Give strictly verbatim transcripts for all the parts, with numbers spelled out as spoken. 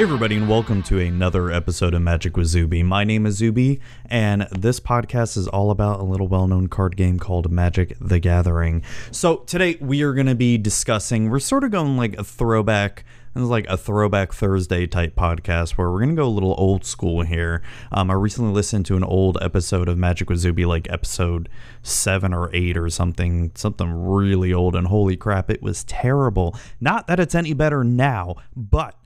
Hey everybody, and welcome to another episode of Magic with Zuby. My name is Zuby, and this podcast is all about a little well-known card game called Magic the Gathering. So today we are going to be discussing, we're sort of going like a throwback, this is like a throwback Thursday type podcast where we're going to go a little old school here. Um, I recently listened to an old episode of Magic with Zuby, like episode seven or eight or something, something really old, and holy crap, it was terrible. Not that it's any better now, but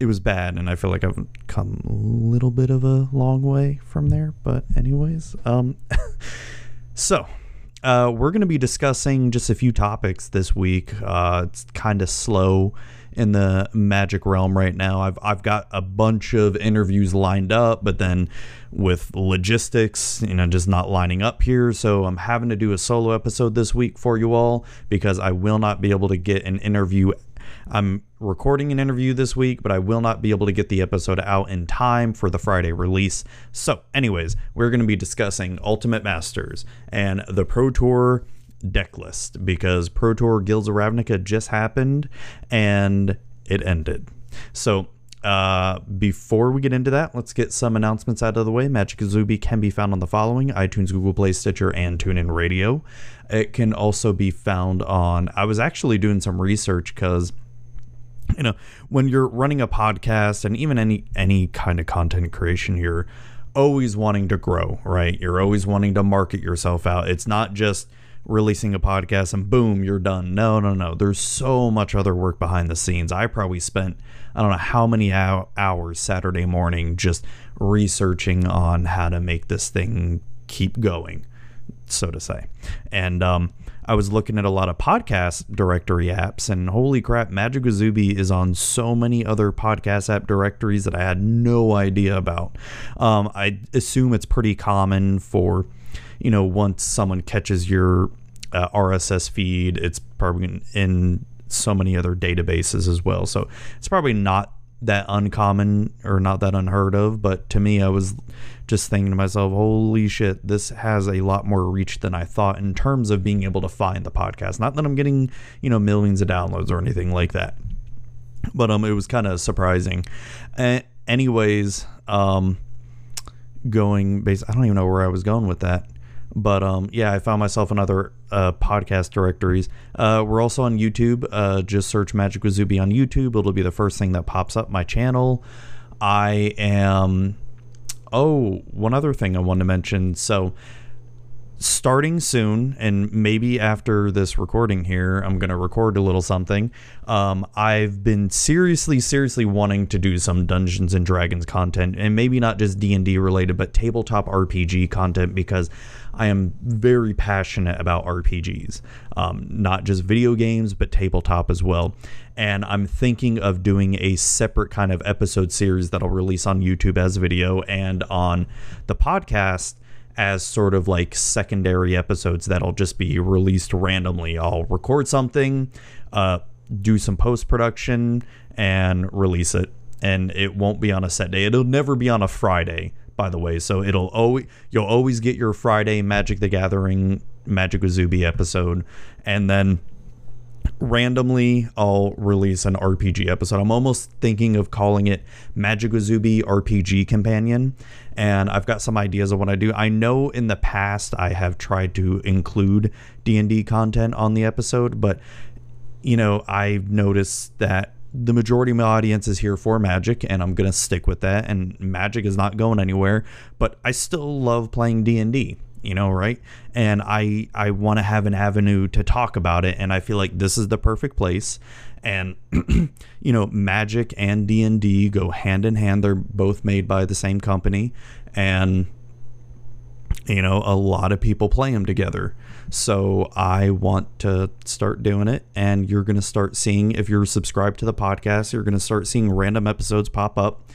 it was bad, and I feel like I've come a little bit of a long way from there. But anyways, um, so uh, we're going to be discussing just a few topics this week. Uh, it's kind of slow in the Magic realm right now. I've I've got a bunch of interviews lined up, but then with logistics, you know, just not lining up here. So I'm having to do a solo episode this week for you all because I will not be able to get an interview. I'm recording an interview this week, but I will not be able to get the episode out in time for the Friday release. So anyways, we're going to be discussing Ultimate Masters and the Pro Tour deck list because Pro Tour Guilds of Ravnica just happened and it ended. So Uh, before we get into that, let's get some announcements out of the way. Magic with Zuby can be found on the following: iTunes, Google Play, Stitcher, and TuneIn Radio. It can also be found on, I was actually doing some research because, you know, when you're running a podcast and even any, any kind of content creation, you're always wanting to grow, right? You're always wanting to market yourself out. It's not just releasing a podcast and boom, you're done. No, no, no. There's so much other work behind the scenes. I probably spent, I don't know how many hours Saturday morning just researching on how to make this thing keep going, so to say. And um, I was looking at a lot of podcast directory apps, and holy crap, Magic with Zuby is on so many other podcast app directories that I had no idea about. Um, I assume it's pretty common for, you know, once someone catches your uh, R S S feed, it's probably in so many other databases as well. So it's probably not that uncommon or not that unheard of. But to me, I was just thinking to myself, holy shit, this has a lot more reach than I thought in terms of being able to find the podcast. Not that I'm getting, you know, millions of downloads or anything like that. But um, it was kind of surprising. Uh, anyways, um, going based, I don't even know where I was going with that. But um, yeah, I found myself in other uh, podcast directories. Uh, we're also on YouTube. Uh, just search Magic with Zuby on YouTube. It'll be the first thing that pops up, my channel. I am... Oh, one other thing I wanted to mention. So starting soon, and maybe after this recording here, I'm going to record a little something. Um, I've been seriously, seriously wanting to do some Dungeons and Dragons content, and maybe not just D and D related, but tabletop R P G content, because I am very passionate about R P Gs, um, not just video games, but tabletop as well. And I'm thinking of doing a separate kind of episode series that'll release on YouTube as a video and on the podcast as sort of like secondary episodes that'll just be released randomly. I'll record something, uh, do some post-production, and release it. And it won't be on a set day. It'll never be on a Friday, by the way. So it'll always, you'll always get your Friday Magic the Gathering, Magic with Zuby episode. And then randomly, I'll release an R P G episode. I'm almost thinking of calling it Magic with Zuby R P G Companion. And I've got some ideas of what I do. I know in the past I have tried to include D and D content on the episode, but, you know, I've noticed that the majority of my audience is here for Magic, and I'm going to stick with that. And Magic is not going anywhere, but I still love playing D and D, you know, right? And I, I want to have an avenue to talk about it. And I feel like this is the perfect place. And, you know, Magic and D and D go hand in hand. They're both made by the same company, and, you know, a lot of people play them together. So I want to start doing it, and you're going to start seeing, if you're subscribed to the podcast, you're going to start seeing random episodes pop up,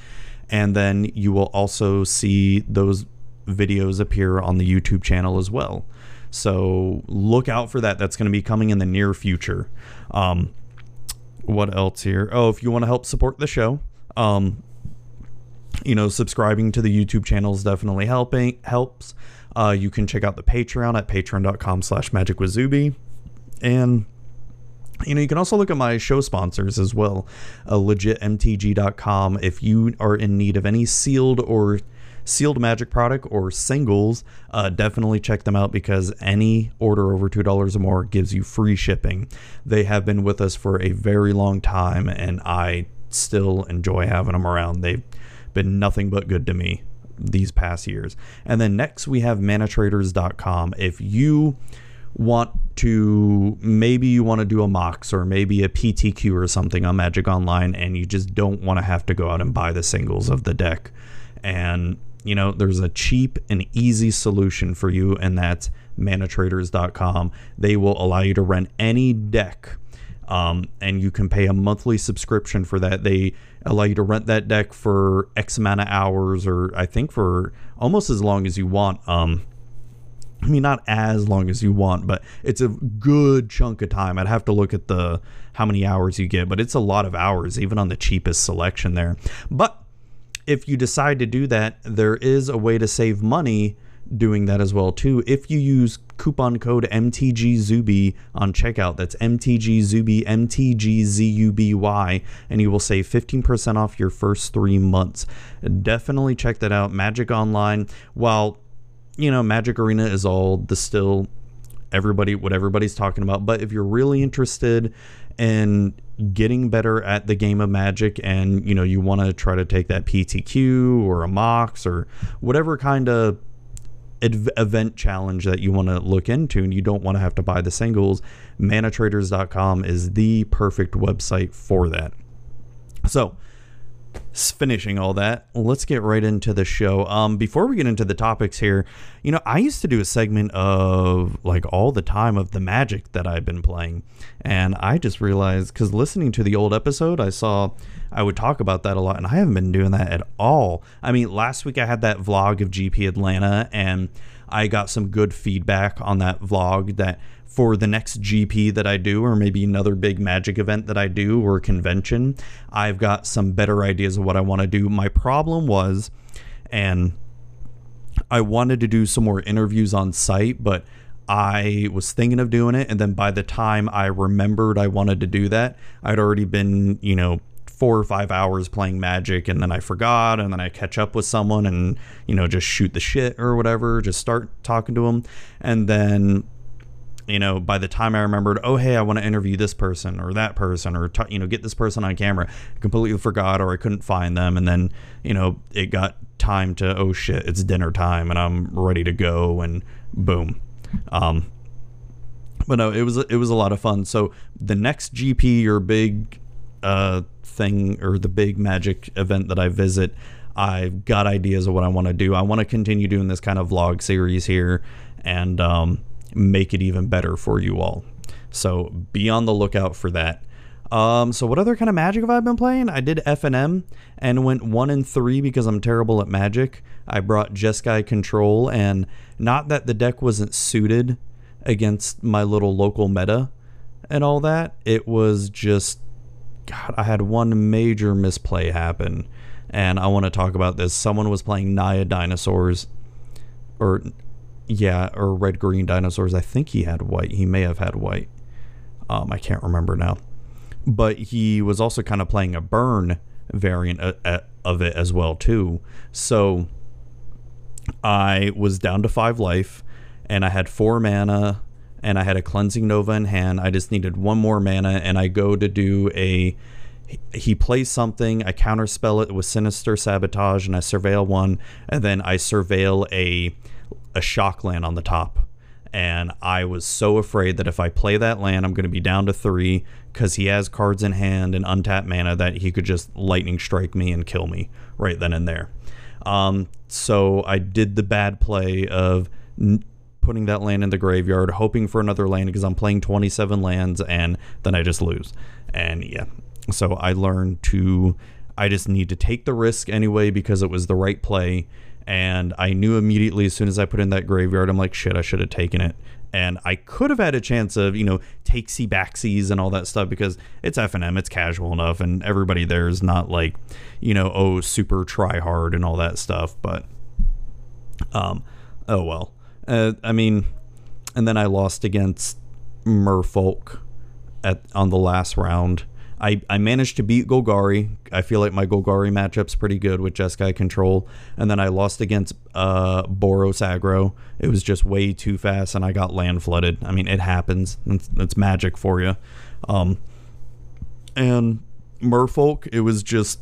and then you will also see those videos appear on the YouTube channel as well. So look out for that. That's going to be coming in the near future. Um, what else here? Oh, if you want to help support the show, um, you know, subscribing to the YouTube channel is definitely helping, helps. Uh, you can check out the Patreon at patreon dot com slash magic with Zuby. And You know, you can also look at my show sponsors as well, uh, legit M T G dot com. If you are in need of any sealed or sealed Magic product or singles, uh, definitely check them out, because any order over two dollars or more gives you free shipping. They have been with us for a very long time, and I still enjoy having them around. They've been nothing but good to me these past years. And then next we have mana traders dot com. If you want to, maybe you want to do a MOX or maybe a P T Q or something on Magic Online, and you just don't want to have to go out and buy the singles of the deck, and you know, there's a cheap and easy solution for you, and that's mana traders dot com. They will allow you to rent any deck, um, and you can pay a monthly subscription for that. They allow you to rent that deck for X amount of hours, or I think for almost as long as you want. um I mean, not as long as you want, but it's a good chunk of time. I'd have to look at the how many hours you get, but it's a lot of hours, even on the cheapest selection there. But if you decide to do that, there is a way to save money doing that as well too. If you use coupon code M T G Zuby on checkout, that's M T G Zuby, M T G Z U B Y, and you will save fifteen percent off your first three months. Definitely check that out. Magic Online, while you know, Magic Arena is all the still everybody, what everybody's talking about. But if you're really interested in getting better at the game of Magic, and, you know, you want to try to take that P T Q or a MOX or whatever kind of event challenge that you want to look into, and you don't want to have to buy the singles, mana traders dot com is the perfect website for that. So, finishing all that, let's get right into the show. Um before we get into the topics here, you know, I used to do a segment of like all the time of the Magic that I've been playing, and I just realized, because listening to the old episode, I saw I would talk about that a lot, and I haven't been doing that at all. I mean, last week I had that vlog of G P Atlanta, and I got some good feedback on that vlog that for the next G P that I do, or maybe another big Magic event that I do or convention, I've got some better ideas of what I want to do. My problem was, and I wanted to do some more interviews on site, but I was thinking of doing it, and then by the time I remembered I wanted to do that, I'd already been, you know, four or five hours playing Magic, and then I forgot, and then I catch up with someone and, you know, just shoot the shit or whatever, just start talking to them, and then, you know, by the time I remembered, oh hey, I want to interview this person or that person, or t- you know, get this person on camera, I completely forgot, or I couldn't find them, and then, you know, it got time to, oh shit, it's dinner time and I'm ready to go, and boom. Um but no, it was it was a lot of fun. So the next G P or big uh thing, or the big Magic event that I visit, I've got ideas of what I want to do. I want to continue doing this kind of vlog series here, and um, make it even better for you all. So be on the lookout for that. Um, so what other kind of Magic have I been playing? I did F N M and went one and three because I'm terrible at Magic. I brought Jeskai Control, and not that the deck wasn't suited against my little local meta and all that. It was just, God, I had one major misplay happen, and I want to talk about this. Someone was playing Naya Dinosaurs, or yeah, or Red Green Dinosaurs. I think he had white. He may have had white. Um, I can't remember now. But he was also kind of playing a burn variant of it as well too. So I was down to five life, and I had four mana, and I had a Cleansing Nova in hand. I just needed one more mana, and I go to do a, he plays something, I counterspell it with Sinister Sabotage, and I surveil one, and then I surveil a a Shock land on the top. And I was so afraid that if I play that land, I'm going to be down to three, because he has cards in hand and untapped mana that he could just Lightning Strike me and kill me right then and there. Um, so I did the bad play of N- putting that land in the graveyard, hoping for another land, because I'm playing twenty-seven lands, and then I just lose. And yeah, so I learned to, I just need to take the risk anyway, because it was the right play, and I knew immediately as soon as I put in that graveyard, I'm like, shit, I should have taken it. And I could have had a chance of, you know, takesy backsies and all that stuff, because it's F N M, it's casual enough, and everybody there is not like, you know, oh, super try hard and all that stuff, but um, oh well. Uh, I mean, and then I lost against Merfolk at on the last round. I, I managed to beat Golgari. I feel like my Golgari matchup's pretty good with Jeskai Control. And then I lost against uh, Boros aggro. It was just way too fast, and I got land flooded. I mean, it happens. It's, it's magic for you. Um, and Merfolk, it was just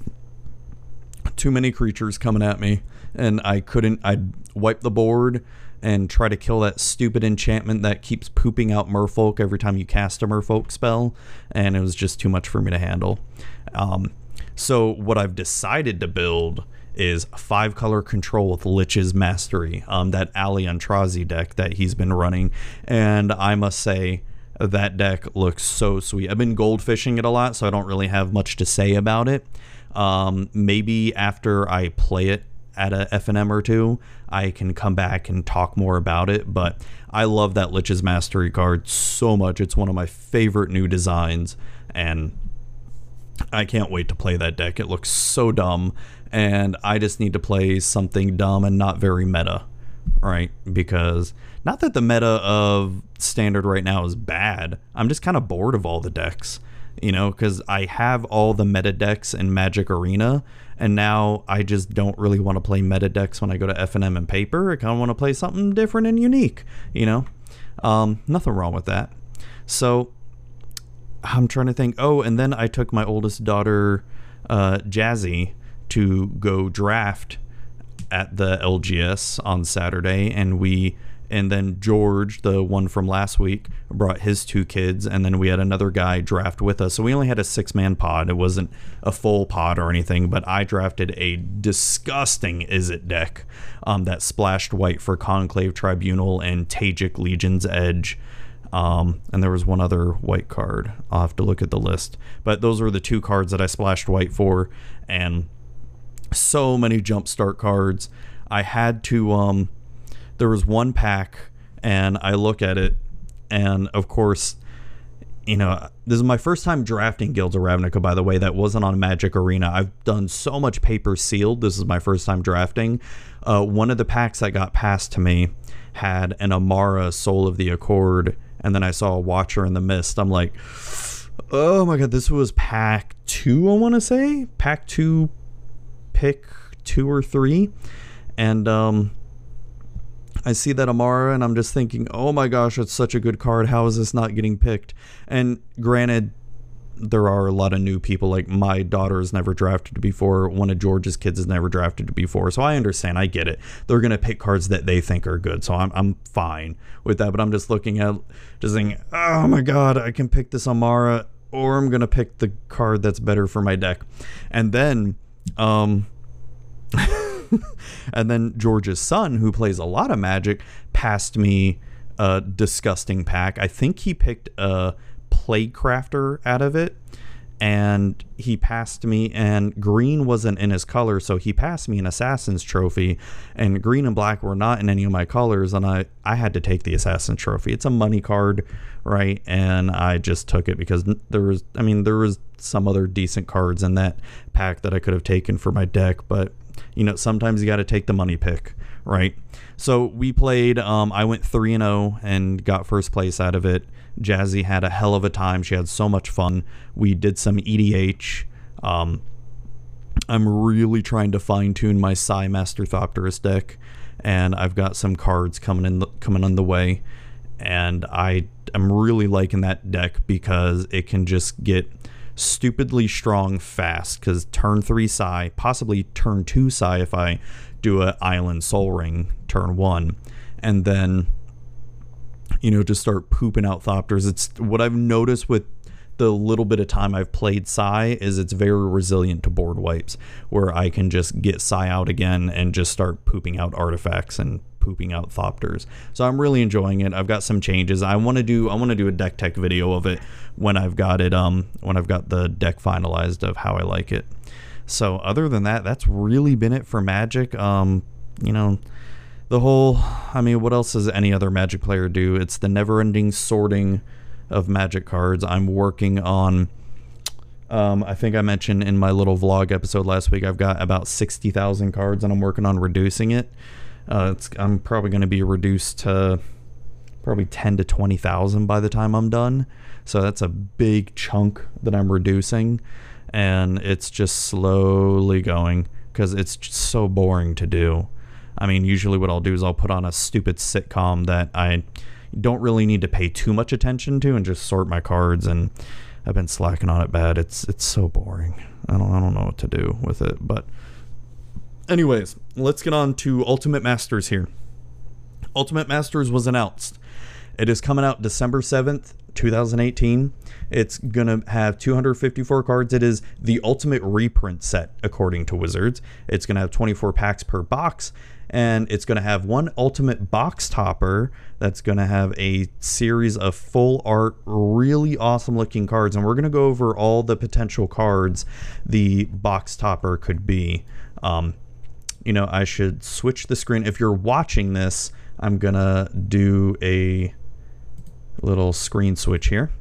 too many creatures coming at me. And I couldn't... I'd wipe the board and try to kill that stupid enchantment that keeps pooping out Merfolk every time you cast a Merfolk spell, and it was just too much for me to handle. Um, so what I've decided to build is five color control with Lich's Mastery, um, that Alliantrazi deck that he's been running, and I must say that deck looks so sweet. I've been goldfishing it a lot, so I don't really have much to say about it. Um, maybe after I play it at a F N M or two, I can come back and talk more about it, but I love that Lich's Mastery card so much. It's one of my favorite new designs, and I can't wait to play that deck. It looks so dumb, and I just need to play something dumb and not very meta, right? Because not that the meta of Standard right now is bad. I'm just kind of bored of all the decks, you know, because I have all the meta decks in Magic Arena, and now I just don't really want to play meta decks when I go to F N M and paper. I kind of want to play something different and unique, you know? Um, nothing wrong with that. So I'm trying to think. Oh, and then I took my oldest daughter, uh, Jazzy, to go draft at the L G S on Saturday, and we... And then George, the one from last week, brought his two kids. And then we had another guy draft with us. So we only had a six-man pod. It wasn't a full pod or anything. But I drafted a disgusting Izzet deck um, that splashed white for Conclave Tribunal and Tajic Legion's Edge. Um, and there was one other white card. I'll have to look at the list. But those were the two cards that I splashed white for. And so many jumpstart cards. I had to... Um, There was one pack, and I look at it, and of course, you know, this is my first time drafting Guilds of Ravnica, by the way. That wasn't on Magic Arena. I've done so much paper sealed. This is my first time drafting. Uh, one of the packs that got passed to me had an Amara, Soul of the Accord, and then I saw a Watcher in the Mist. I'm like, oh my god, this was pack two, I want to say? Pack two, pick two or three. And, um... I see that Amara, and I'm just thinking, oh my gosh, it's such a good card. How is this not getting picked? And granted, there are a lot of new people. Like, my daughter has never drafted before. One of George's kids has never drafted before. So I understand. I get it. They're going to pick cards that they think are good. So I'm, I'm fine with that. But I'm just looking at, just thinking, oh my god, I can pick this Amara, or I'm going to pick the card that's better for my deck. And then... um. And then George's son, who plays a lot of Magic, passed me a disgusting pack. I think he picked a Plague Crafter out of it, and he passed me, and green wasn't in his color, so he passed me an Assassin's Trophy, and green and black were not in any of my colors, and I, I had to take the Assassin's Trophy. It's a money card, right? And I just took it because there was, I mean, there was some other decent cards in that pack that I could have taken for my deck, but... You know, sometimes you got to take the money pick, right? So we played, um, I went three and oh and got first place out of it. Jazzy had a hell of a time. She had so much fun. We did some E D H. Um, I'm really trying to fine-tune my Sai Master Thopterist deck, and I've got some cards coming in the, coming on the way. And I, I'm really liking that deck because it can just get... stupidly strong fast, because turn three Sai, possibly turn two Sai if I do a Island Soul Ring turn one, and then, you know, just start pooping out Thopters. It's what I've noticed with the little bit of time I've played Sai is it's very resilient to board wipes, where I can just get Sai out again and just start pooping out artifacts and pooping out Thopters. So I'm really enjoying it. I've got some changes. I want to do I want to do a deck tech video of it when I've got it um when I've got the deck finalized of how I like it. So other than that, that's really been it for Magic. Um you know, the whole I mean, what else does any other Magic player do? It's the never-ending sorting of Magic cards. I'm working on Um, I think I mentioned in my little vlog episode last week, I've got about sixty thousand cards, and I'm working on reducing it. Uh, it's, I'm probably going to be reduced to probably ten to twenty thousand by the time I'm done. So that's a big chunk that I'm reducing, and it's just slowly going because it's so boring to do. I mean, usually what I'll do is I'll put on a stupid sitcom that I don't really need to pay too much attention to and just sort my cards, and I've been slacking on it bad. It's it's so boring. I don't I don't know what to do with it, but anyways, let's get on to Ultimate Masters here. Ultimate Masters was announced. It is coming out December seventh, two thousand eighteen. It's gonna have two hundred fifty-four cards. It is the ultimate reprint set, according to Wizards. It's gonna have twenty-four packs per box, and it's gonna have one ultimate box topper that's gonna have a series of full art, really awesome looking cards, and we're gonna go over all the potential cards the box topper could be. Um, you know, I should switch the screen. If you're watching this, I'm gonna do a little screen switch here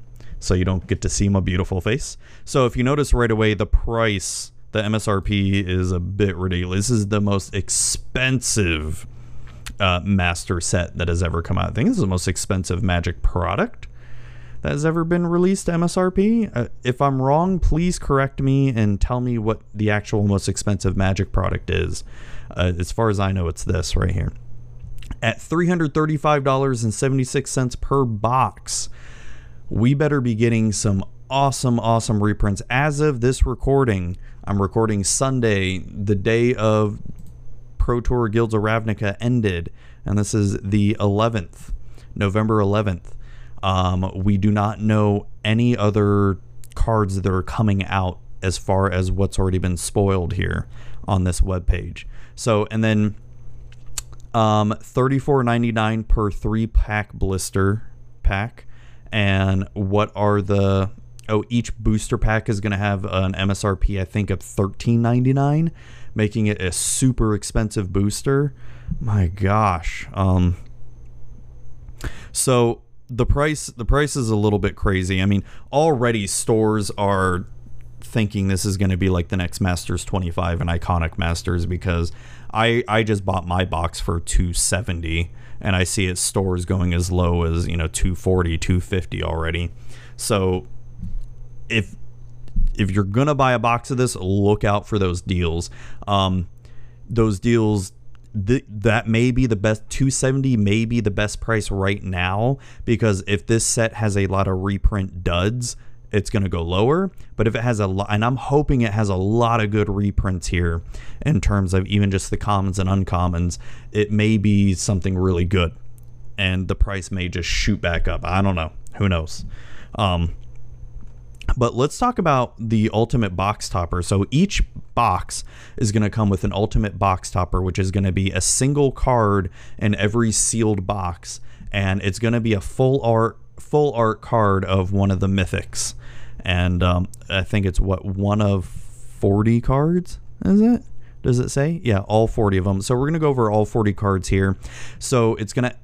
so you don't get to see my beautiful face. So if you notice right away, the price, the M S R P is a bit ridiculous. This is the most expensive uh, master set that has ever come out. I think this is the most expensive Magic product that has ever been released to M S R P. Uh, if I'm wrong, please correct me and tell me what the actual most expensive Magic product is. Uh, as far as I know, it's this right here. At three hundred thirty-five dollars and seventy-six cents per box, we better be getting some awesome, awesome reprints. As of this recording, I'm recording Sunday, the day of Pro Tour Guilds of Ravnica ended, and this is the eleventh, November eleventh. Um, we do not know any other cards that are coming out as far as what's already been spoiled here on this webpage. So, and then Um, thirty-four ninety-nine per three pack blister pack. And what are the, oh, each booster pack is going to have an M S R P, I think, of thirteen ninety-nine, making it a super expensive booster. My gosh. Um, so the price, the price is a little bit crazy. I mean, already stores are thinking this is going to be like the next Masters twenty-five and Iconic Masters, because I I just bought my box for two seventy, and I see its stores going as low as, you know, two forty, two fifty already. So if if you're gonna buy a box of this, look out for those deals. Um, those deals. Th that may be the best. Two seventy may be the best price right now, because if this set has a lot of reprint duds, it's going to go lower. But if it has a lot, and I'm hoping it has a lot of good reprints here in terms of even just the commons and uncommons, it may be something really good, and the price may just shoot back up. I don't know, who knows. Um, but let's talk about the ultimate box topper. So each box is going to come with an ultimate box topper, which is going to be a single card in every sealed box, and it's going to be a full art full art card of one of the mythics. And um, I think it's what, one of forty cards, is it? Does it say? Yeah, all forty of them. So we're gonna go over all forty cards here. So it's gonna,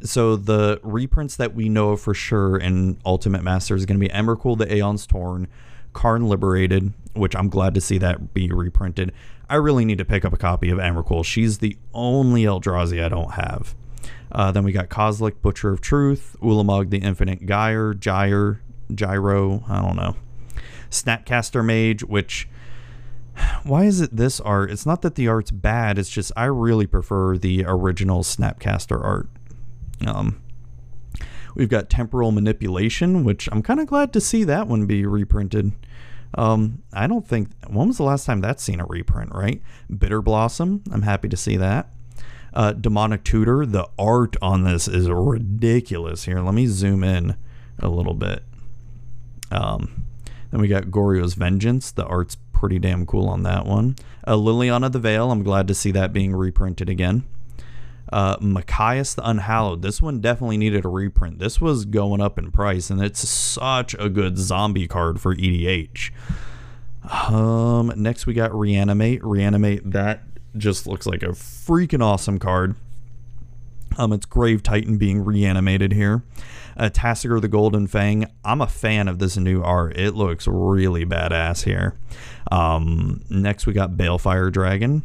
so the reprints that we know for sure in Ultimate Masters is gonna be Emrakul, the Aeons Torn, Karn Liberated, which I'm glad to see that be reprinted. I really need to pick up a copy of Emrakul. She's the only Alliantrazi I don't have. Uh, then we got Kozilek, Butcher of Truth, Ulamog, the Infinite Gyre, Gyre, Gyro, I don't know. Snapcaster Mage, which, why is it this art? It's not that the art's bad, it's just I really prefer the original Snapcaster art. Um, we've got Temporal Manipulation, which I'm kind of glad to see that one be reprinted. Um, I don't think, when was the last time that's seen a reprint, right? Bitter Blossom, I'm happy to see that. Uh, Demonic Tutor, the art on this is ridiculous. Here, let me zoom in a little bit. Um, then we got Goryo's Vengeance. The art's pretty damn cool on that one. Uh, Liliana the Veil, I'm glad to see that being reprinted again. Uh, Machias the Unhallowed. This one definitely needed a reprint. This was going up in price, and it's such a good zombie card for E D H. Um, next we got Reanimate. Reanimate, that just looks like a freaking awesome card. Um, it's Grave Titan being reanimated here. Uh, Tassiger the Golden Fang. I'm a fan of this new art. It looks really badass here. Um, next we got Balefire Dragon.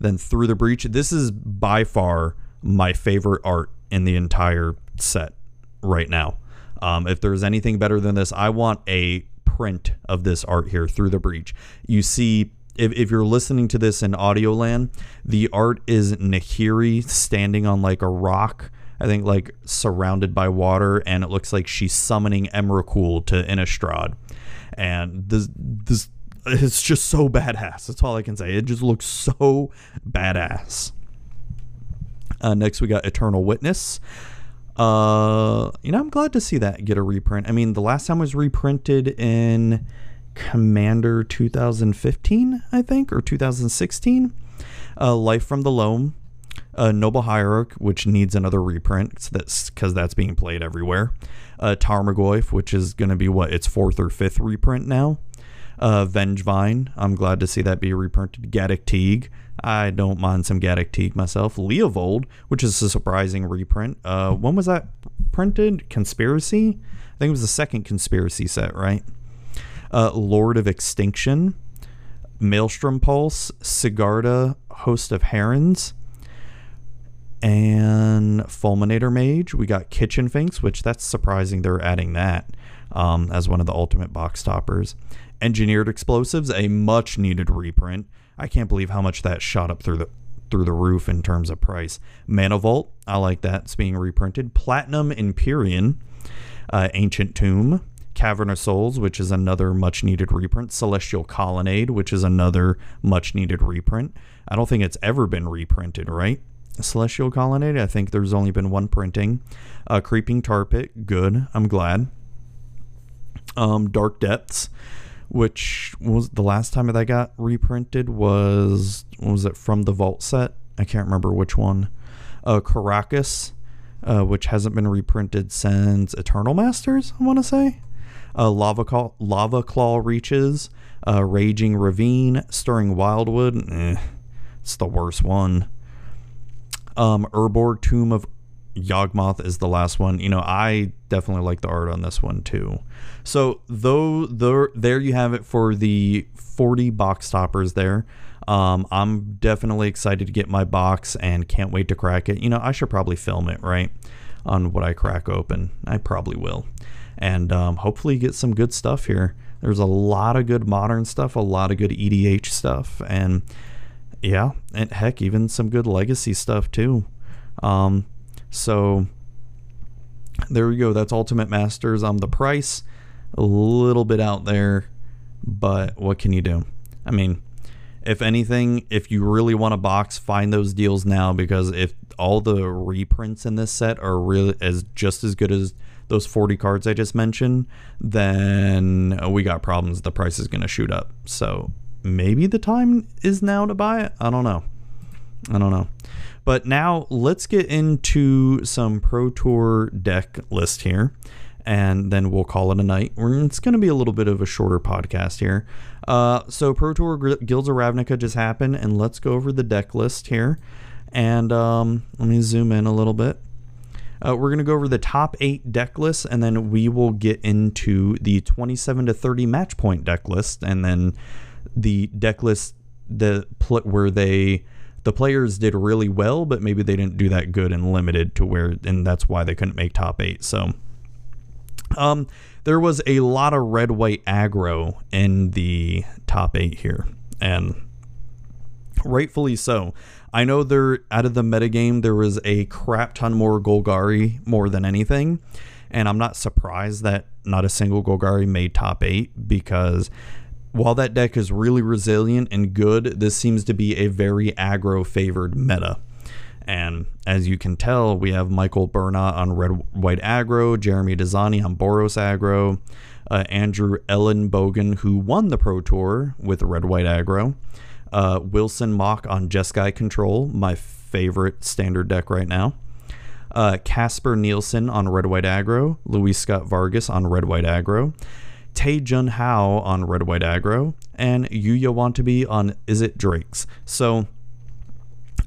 Then Through the Breach. This is by far my favorite art in the entire set right now. Um, if there's anything better than this, I want a print of this art here, Through the Breach. You see, if, if you're listening to this in audio land, the art is Nahiri standing on like a rock, I think like surrounded by water, and it looks like she's summoning Emrakul to Innistrad. And this, this, it's just so badass. That's all I can say. It just looks so badass. Uh, next, we got Eternal Witness. Uh, you know, I'm glad to see that get a reprint. I mean, the last time it was reprinted in Commander two thousand fifteen, I think, or two thousand sixteen. Uh, Life from the Loam, uh, Noble Hierarch, which needs another reprint, so that's because that's being played everywhere. Uh, Tarmogoyf, which is going to be what, its fourth or fifth reprint now. Uh, Vengevine, I'm glad to see that be reprinted. Gaddock Teeg, I don't mind some Gaddock Teeg myself. Leovold, which is a surprising reprint. Uh, when was that printed? Conspiracy? I think it was the second Conspiracy set, right? Uh, Lord of Extinction, Maelstrom Pulse, Sigarda, Host of Herons, and Fulminator Mage. We got Kitchen Finks, which that's surprising they're adding that um, as one of the ultimate box toppers. Engineered Explosives, a much needed reprint. I can't believe how much that shot up through the through the roof in terms of price. Mana Vault, I like that. It's being reprinted. Platinum Empyrean, uh, Ancient Tomb, Cavern of Souls, which is another much needed reprint. Celestial Colonnade, which is another much needed reprint. I don't think it's ever been reprinted, right? Celestial Colonnade, I think there's only been one printing. Uh, Creeping Tar Pit, good. I'm glad. Um, Dark Depths, which was the last time that got reprinted was, was it from the Vault set? I can't remember which one. Uh, Caracas, uh, which hasn't been reprinted since Eternal Masters, I want to say. Uh, Lava Claw, Lava Claw Reaches, uh, Raging Ravine, Stirring Wildwood. Eh, it's the worst one. Um, Urborg Tomb of Yawgmoth is the last one. You know, I definitely like the art on this one too. So though there, there you have it for the forty box toppers there. Um, I'm definitely excited to get my box and can't wait to crack it. You know, I should probably film it, right? On what I crack open. I probably will. And um, hopefully get some good stuff here. There's a lot of good modern stuff, a lot of good E D H stuff, and yeah, and heck, even some good legacy stuff too. Um, So there we go. That's Ultimate Masters. Um, the price a little bit out there, but what can you do? I mean, if anything, if you really want a box, find those deals now, because if all the reprints in this set are really as just as good as those forty cards I just mentioned, then we got problems. The price is going to shoot up. So maybe the time is now to buy it. I don't know. I don't know. But now let's get into some Pro Tour deck list here, and then we'll call it a night. It's going to be a little bit of a shorter podcast here. Uh, so Pro Tour Guilds of Ravnica just happened, and let's go over the deck list here. And um, let me zoom in a little bit. Uh, we're going to go over the top eight deck lists, and then we will get into the twenty-seven to thirty match point deck list, and then the deck list the where they... The players did really well, but maybe they didn't do that good and limited to where, and that's why they couldn't make top eight. So um, there was a lot of red, white aggro in the top eight here, and rightfully so. I know there, out of the metagame, there was a crap ton more Golgari more than anything. And I'm not surprised that not a single Golgari made top eight, because while that deck is really resilient and good, this seems to be a very aggro-favored meta. And as you can tell, we have Michael Bernat on red-white aggro, Jeremy Dazani on Boros aggro, uh, Andrew Ellenbogen, who won the Pro Tour with red-white aggro, uh, Wilson Mock on Jeskai Control, my favorite standard deck right now, uh, Casper Nielsen on red-white aggro, Luis Scott Vargas on red-white aggro, Tae Jun Hao on Red White Aggro, and Yuya Wannabe on Izzet Drakes. So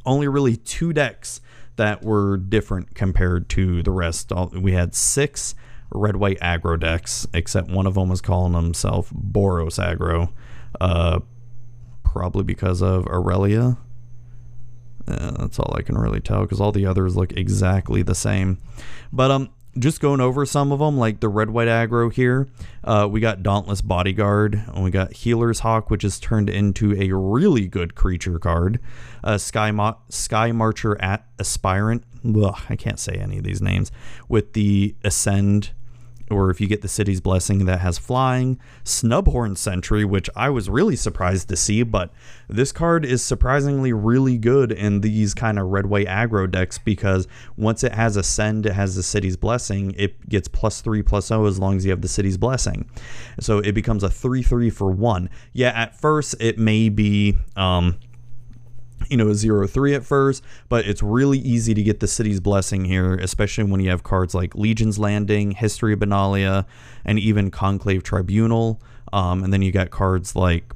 only really two decks that were different compared to the rest. We had six Red White Aggro decks, except one of them was calling himself Boros Aggro, uh, probably because of Aurelia. Uh, that's all I can really tell, because all the others look exactly the same. But um, just going over some of them, like the red-white aggro here, uh, we got Dauntless Bodyguard, and we got Healer's Hawk, which is turned into a really good creature card. Uh, Sky, Mo Sky Marcher at Aspirant. Ugh, I can't say any of these names. With the Ascend, or if you get the City's Blessing, that has flying. Snubhorn Sentry, which I was really surprised to see, but this card is surprisingly really good in these kind of red-white aggro decks, because once it has Ascend, it has the City's Blessing, it gets plus three, plus oh as long as you have the City's Blessing. So it becomes a three three for one. Yeah, at first it may be... Um, you know, zero three at first, but it's really easy to get the City's Blessing here, especially when you have cards like Legion's Landing, History of Benalia, and even Conclave Tribunal. Um, and then you got cards like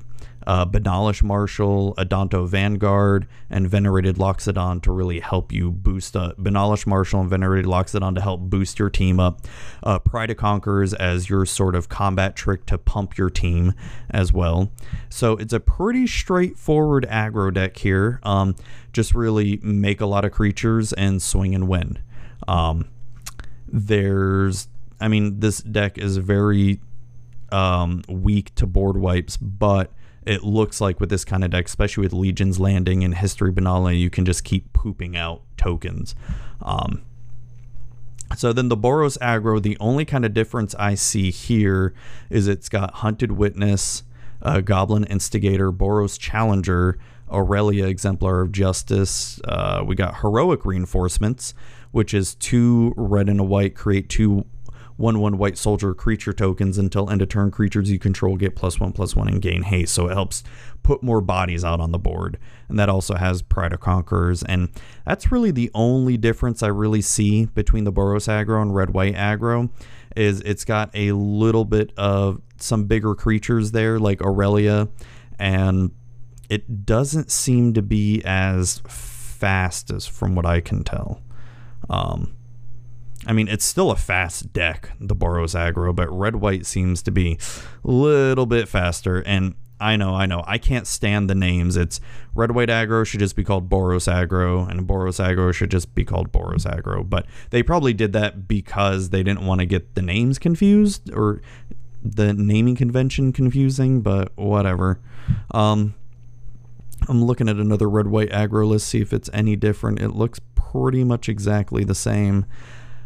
uh, Banalish Marshal, Odonto Vanguard, and Venerated Loxodon to really help you boost up. Banalish Marshal and Venerated Loxodon to help boost your team up. Uh, Pride of Conquerors as your sort of combat trick to pump your team as well. So it's a pretty straightforward aggro deck here. Um, just really make a lot of creatures and swing and win. Um, there's, I mean, this deck is very um, weak to board wipes, but it looks like with this kind of deck, especially with Legion's Landing and History Benalia, you can just keep pooping out tokens. Um, so then the Boros aggro, the only kind of difference I see here is it's got Hunted Witness, uh, Goblin Instigator, Boros Challenger, Aurelia Exemplar of Justice. Uh, we got Heroic Reinforcements, which is two red and a white, create two one one white soldier creature tokens until end of turn. Creatures you control get plus one plus one and gain haste, so it helps put more bodies out on the board. And that also has Pride of Conquerors, and that's really the only difference I really see between the Boros aggro and red white aggro, is it's got a little bit of some bigger creatures there like Aurelia, and it doesn't seem to be as fast as from what I can tell. um I mean, it's still a fast deck, the Boros aggro, but red-white seems to be a little bit faster. And I know, I know, I can't stand the names. It's red-white aggro should just be called Boros aggro, and Boros aggro should just be called Boros aggro. But they probably did that because they didn't want to get the names confused, or the naming convention confusing, but whatever. Um, I'm looking at another red-white aggro list, see if it's any different. It looks pretty much exactly the same.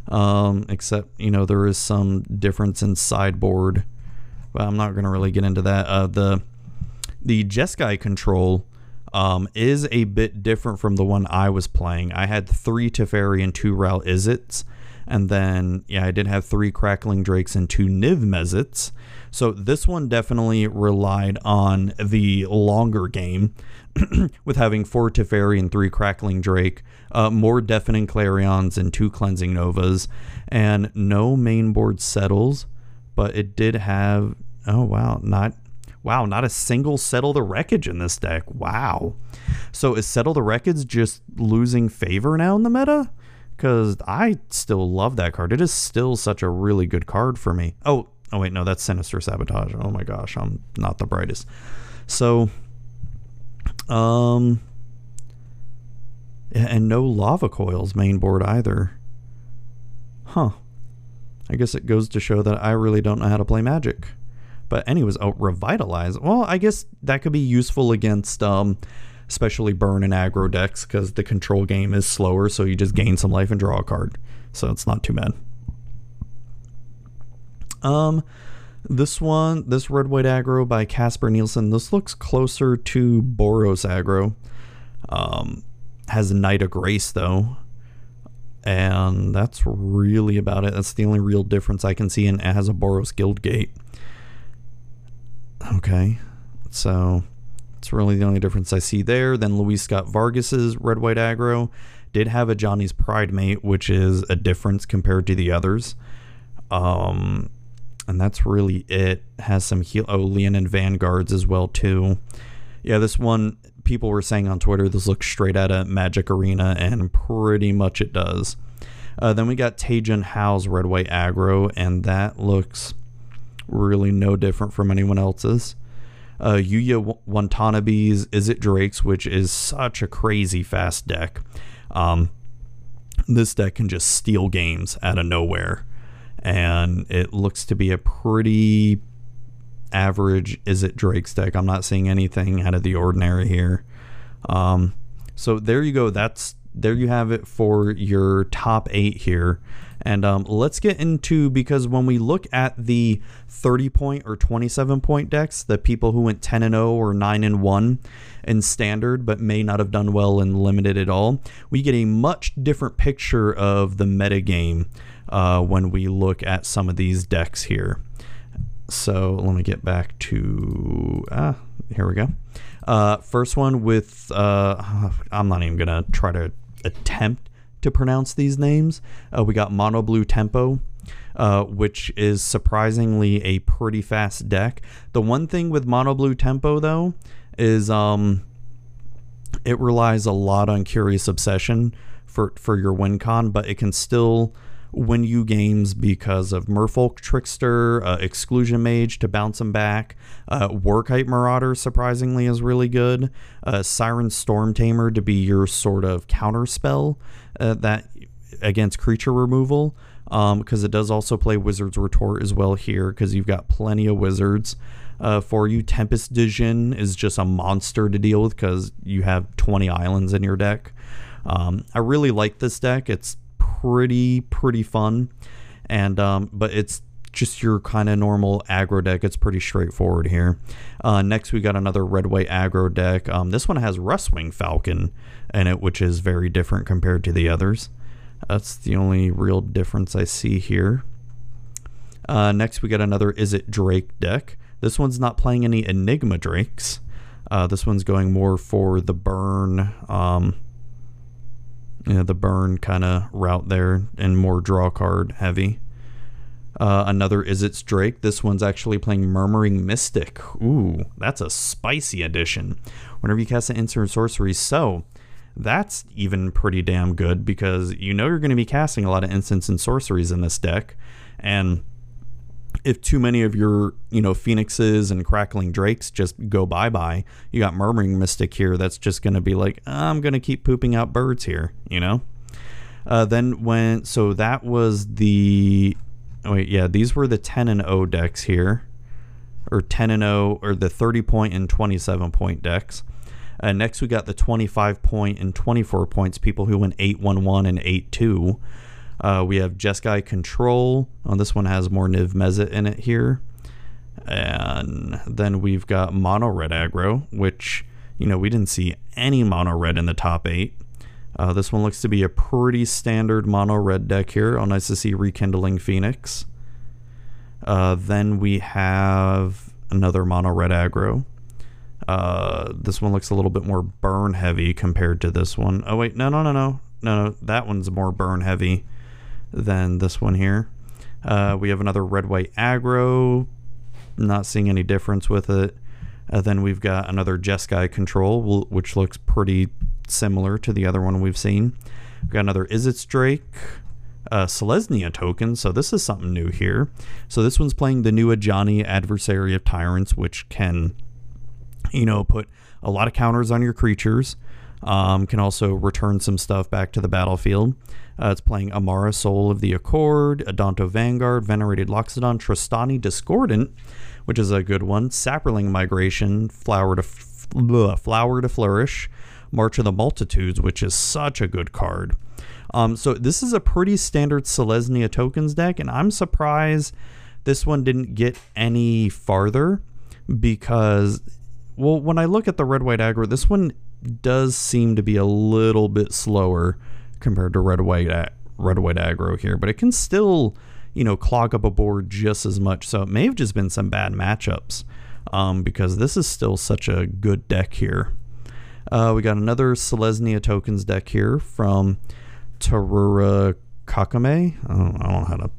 Um, except, you know, there is some difference in sideboard, but I'm not going to really get into that. Uh, the, the Jeskai Control, um, is a bit different from the one I was playing. I had three Teferi and two Ral Izzets, and then, yeah, I did have three Crackling Drakes and two Niv Mezzets. So this one definitely relied on the longer game with having four Teferi and three Crackling Drake, uh, more Deafening Clarions and two Cleansing Novas, and no main board settles, but it did have, oh wow, not, wow, not a single Settle the Wreckage in this deck, wow. So is Settle the Wreckage just losing favor now in the meta? Because I still love that card. It is still such a really good card for me. Oh, oh wait, no, that's Sinister Sabotage. Oh my gosh, I'm not the brightest. So, um, and no Lava Coils main board either. Huh. I guess it goes to show that I really don't know how to play Magic. But anyways, oh, Revitalize. Well, I guess that could be useful against, um, especially burn and aggro decks, because the control game is slower, so you just gain some life and draw a card. So it's not too bad. Um, this one, this Red White Aggro by Casper Nielsen, this looks closer to Boros Aggro. Um, has Knight of Grace though, and that's really about it. That's the only real difference I can see, and it has a Boros Guild Gate. Okay, so it's really the only difference I see there. Then Luis Scott Vargas's Red White Aggro did have a Johnny's Pride Mate, which is a difference compared to the others. Um, and that's really it. Has some heal. Oh, Leonin Vanguards as well too. Yeah, this one, people were saying on Twitter, this looks straight out of Magic Arena, and pretty much it does. Uh, then we got Taejun Hao's Red White Aggro, and that looks really no different from anyone else's. uh, Yuya Watanabe's Izzet Drakes, which is such a crazy fast deck. Um, this deck can just steal games out of nowhere, and it looks to be a pretty average Izzet Drakes deck. I'm not seeing anything out of the ordinary here. Um, so there you go. That's there you have it for your top eight here. And um, let's get into, because when we look at the thirty point or twenty-seven point decks, the people who went ten and oh or nine and one in standard but may not have done well in limited at all, we get a much different picture of the metagame uh, when we look at some of these decks here. So let me get back to, ah, here we go. Uh, first one with, uh, I'm not even gonna try to attempt to pronounce these names. Uh, we got Mono Blue Tempo, uh, which is surprisingly a pretty fast deck. The one thing with Mono Blue Tempo though is um, it relies a lot on Curious Obsession for, for your win con, but it can still win you games because of Merfolk Trickster, uh, Exclusion Mage to bounce them back. Uh, Warkite Marauder, surprisingly, is really good. Uh, Siren Storm Tamer to be your sort of counter spell uh, that against creature removal, because um, it does also play Wizard's Retort as well here, because you've got plenty of wizards uh, for you. Tempest Djinn is just a monster to deal with because you have twenty islands in your deck. Um, I really like this deck. It's pretty pretty fun, and um but it's just your kind of normal aggro deck. It's pretty straightforward here. Uh next we got another red white aggro deck. Um this one has Rustwing Falcon in it, which is very different compared to the others. That's the only real difference I see here. Uh next we got another Izzet Drake deck. This one's not playing any Enigma Drakes. Uh this one's going more for the burn, um you know, the burn kind of route there, and more draw card heavy. Uh, another Izzet's Drake. This one's actually playing Murmuring Mystic. Ooh, that's a spicy addition. Whenever you cast an instant sorcery, so that's even pretty damn good, because you know you're going to be casting a lot of instants and sorceries in this deck, and if too many of your, you know, Phoenixes and Crackling Drakes just go bye-bye, you got Murmuring Mystic here that's just going to be like, I'm going to keep pooping out birds here, you know? Uh, then when, so that was the, oh wait, yeah, these were the ten and oh decks here, or ten and oh, or the thirty point and twenty-seven point decks. Uh, next, we got the twenty-five point and twenty-four points, people who went eight one one and eight two. Uh, we have Jeskai Control. Oh, this one has more Niv Mizzet in it here. And then we've got Mono Red Aggro, which, you know, we didn't see any Mono Red in the top eight. Uh, this one looks to be a pretty standard Mono Red deck here. Oh, nice to see Rekindling Phoenix. Uh, then we have another Mono Red Aggro. Uh, this one looks a little bit more burn heavy compared to this one. Oh, wait, no, no, no, no. No, no, that one's more burn heavy than this one here. Uh, we have another red white aggro, not seeing any difference with it. Uh, then we've got another Jeskai Control, which looks pretty similar to the other one we've seen. We've got another Izzet's Drake, uh, Selesnya token, so this is something new here. So this one's playing the new Ajani, Adversary of Tyrants, which can, you know, put a lot of counters on your creatures. Um, can also return some stuff back to the battlefield. Uh, it's playing Amara, Soul of the Accord, Adanto Vanguard, Venerated Loxodon, Tristani Discordant, which is a good one, Sapperling Migration, Flower to, f bleh, Flower to Flourish, March of the Multitudes, which is such a good card. Um, so this is a pretty standard Selesnya tokens deck, and I'm surprised this one didn't get any farther because, well, when I look at the red-white aggro, this one does seem to be a little bit slower compared to red white red white aggro here, but it can still, you know, clog up a board just as much. So it may have just been some bad matchups, um, because this is still such a good deck here. Uh, we got another Selesnya tokens deck here from Tarura Kakame. I don't, I don't know how to.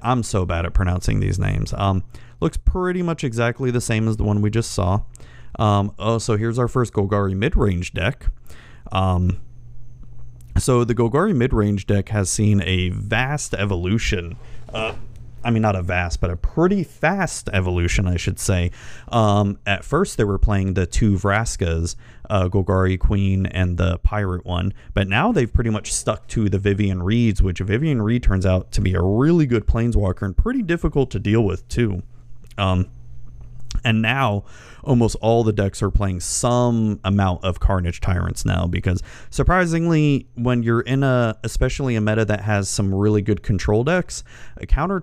I'm so bad at pronouncing these names. Um, looks pretty much exactly the same as the one we just saw. Um, oh, so here's our first Golgari mid-range deck. Um, so the Golgari mid-range deck has seen a vast evolution uh, I mean, not a vast, but a pretty fast evolution, I should say. Um, at first, they were playing the two Vraskas, uh, Golgari Queen and the Pirate one. But now they've pretty much stuck to the Vivian Reeds, which Vivian Reed turns out to be a really good planeswalker and pretty difficult to deal with, too. Um, and now, almost all the decks are playing some amount of Carnage Tyrants now, because surprisingly, when you're in a, especially a meta that has some really good control decks, a counter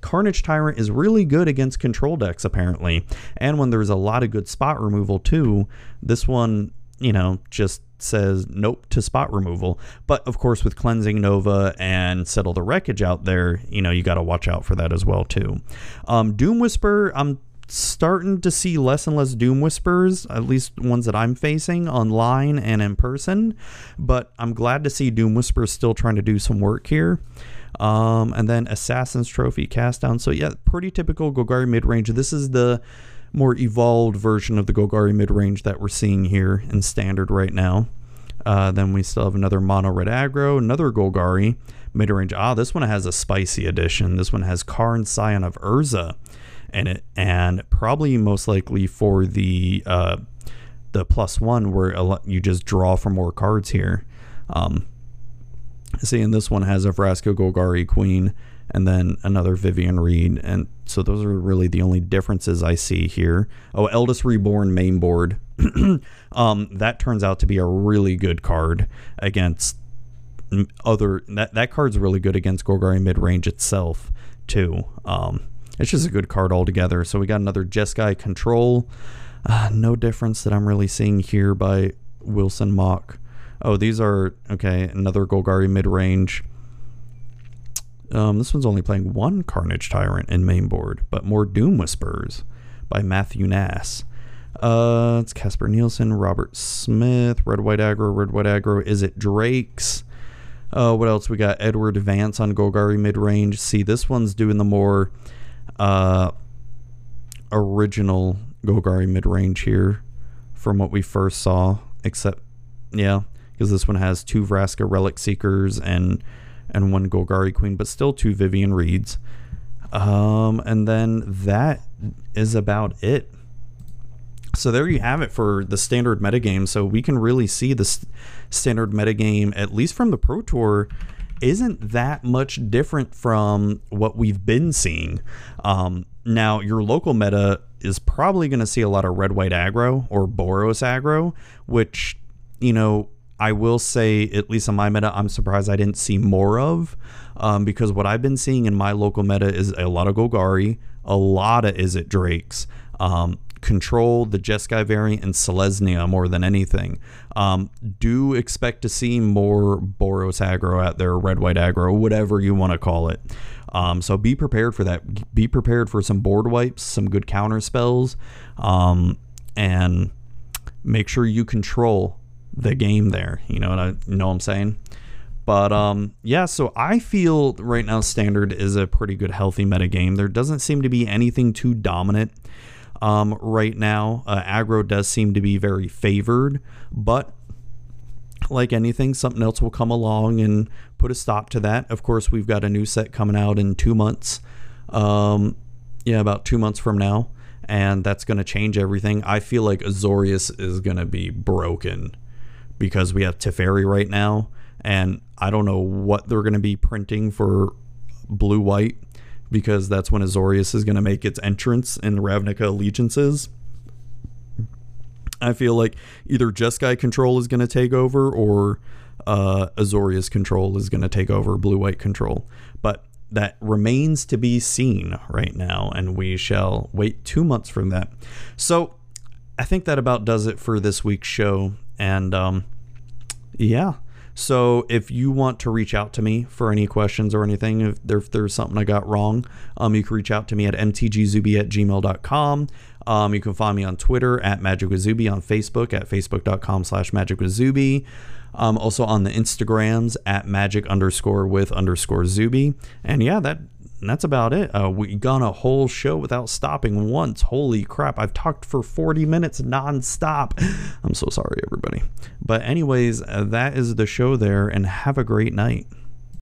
Carnage Tyrant is really good against control decks, apparently. And when there's a lot of good spot removal too, this one, you know, just says nope to spot removal. But of course, with Cleansing Nova and Settle the Wreckage out there, you know, you got to watch out for that as well too. Um, Doom Whisper, I'm starting to see less and less Doom Whispers, at least ones that I'm facing online and in person, but I'm glad to see Doom Whispers still trying to do some work here. Um, and then Assassin's Trophy cast down. So yeah, pretty typical Golgari mid-range. This is the more evolved version of the Golgari mid-range that we're seeing here in standard right now. Uh, then we still have another mono red aggro, another Golgari mid-range. Ah, this one has a spicy addition. This one has Karn Scion of Urza in it, and probably most likely for the uh, the plus one where you just draw for more cards here. Um, seeing this one has a Vraska Golgari Queen and then another Vivian Reed, and so those are really the only differences I see here. Oh, Eldest Reborn main board. um, that turns out to be a really good card against other, that, that card's really good against Golgari mid-range itself too. Um, It's just a good card altogether. So we got another Jeskai Control. Uh, no difference that I'm really seeing here by Wilson Mock. Oh, these are, okay, another Golgari mid-range. Um, this one's only playing one Carnage Tyrant in main board, but more Doom Whispers by Matthew Nass. Uh, it's Casper Nielsen, Robert Smith, Red White Aggro, Red White Aggro, Izzet Drakes. Uh, what else? We got Edward Vance on Golgari mid-range. See, this one's doing the more... Uh, original Golgari mid-range here from what we first saw, except yeah, because this one has two Vraska Relic Seekers and and one Golgari Queen, but still two Vivian Reeds. Um, and then that is about it. So there you have it for the standard metagame. So we can really see the st standard metagame, at least from the Pro Tour, isn't that much different from what we've been seeing. Um, now, your local meta is probably going to see a lot of red-white aggro or Boros aggro, which, you know, I will say, at least in my meta, I'm surprised I didn't see more of, um, because what I've been seeing in my local meta is a lot of Golgari, a lot of Izzet Drakes, um, Control, the Jeskai variant, and Selesnya more than anything. Um, do expect to see more Boros aggro out there, red white aggro, whatever you want to call it. Um, so be prepared for that. Be prepared for some board wipes, some good counter spells, um, and make sure you control the game there. You know what I you know what I'm saying? But um, yeah, so I feel right now standard is a pretty good healthy meta game. There doesn't seem to be anything too dominant. Um, right now, uh, aggro does seem to be very favored, but like anything, something else will come along and put a stop to that. Of course, we've got a new set coming out in two months. Um, yeah, about two months from now, and that's going to change everything. I feel like Azorius is going to be broken because we have Teferi right now, and I don't know what they're going to be printing for blue-white, because that's when Azorius is going to make its entrance in Ravnica Allegiances. I feel like either Jeskai Control is going to take over, or uh, Azorius Control is going to take over blue-white control. But that remains to be seen right now, and we shall wait two months from that. So I think that about does it for this week's show. And um, yeah. So if you want to reach out to me for any questions or anything, if, there, if there's something I got wrong, um, you can reach out to me at m t g zuby at gmail dot com. Um, you can find me on Twitter at Magic with Zuby, on Facebook at facebook dot com slash Magic with Zuby. Um, also on the Instagrams at Magic underscore with underscore Zuby. And yeah, that that's about it. Uh, we gone a whole show without stopping once. Holy crap. I've talked for forty minutes nonstop. I'm so sorry, everybody. But anyways, that is the show there, and have a great night.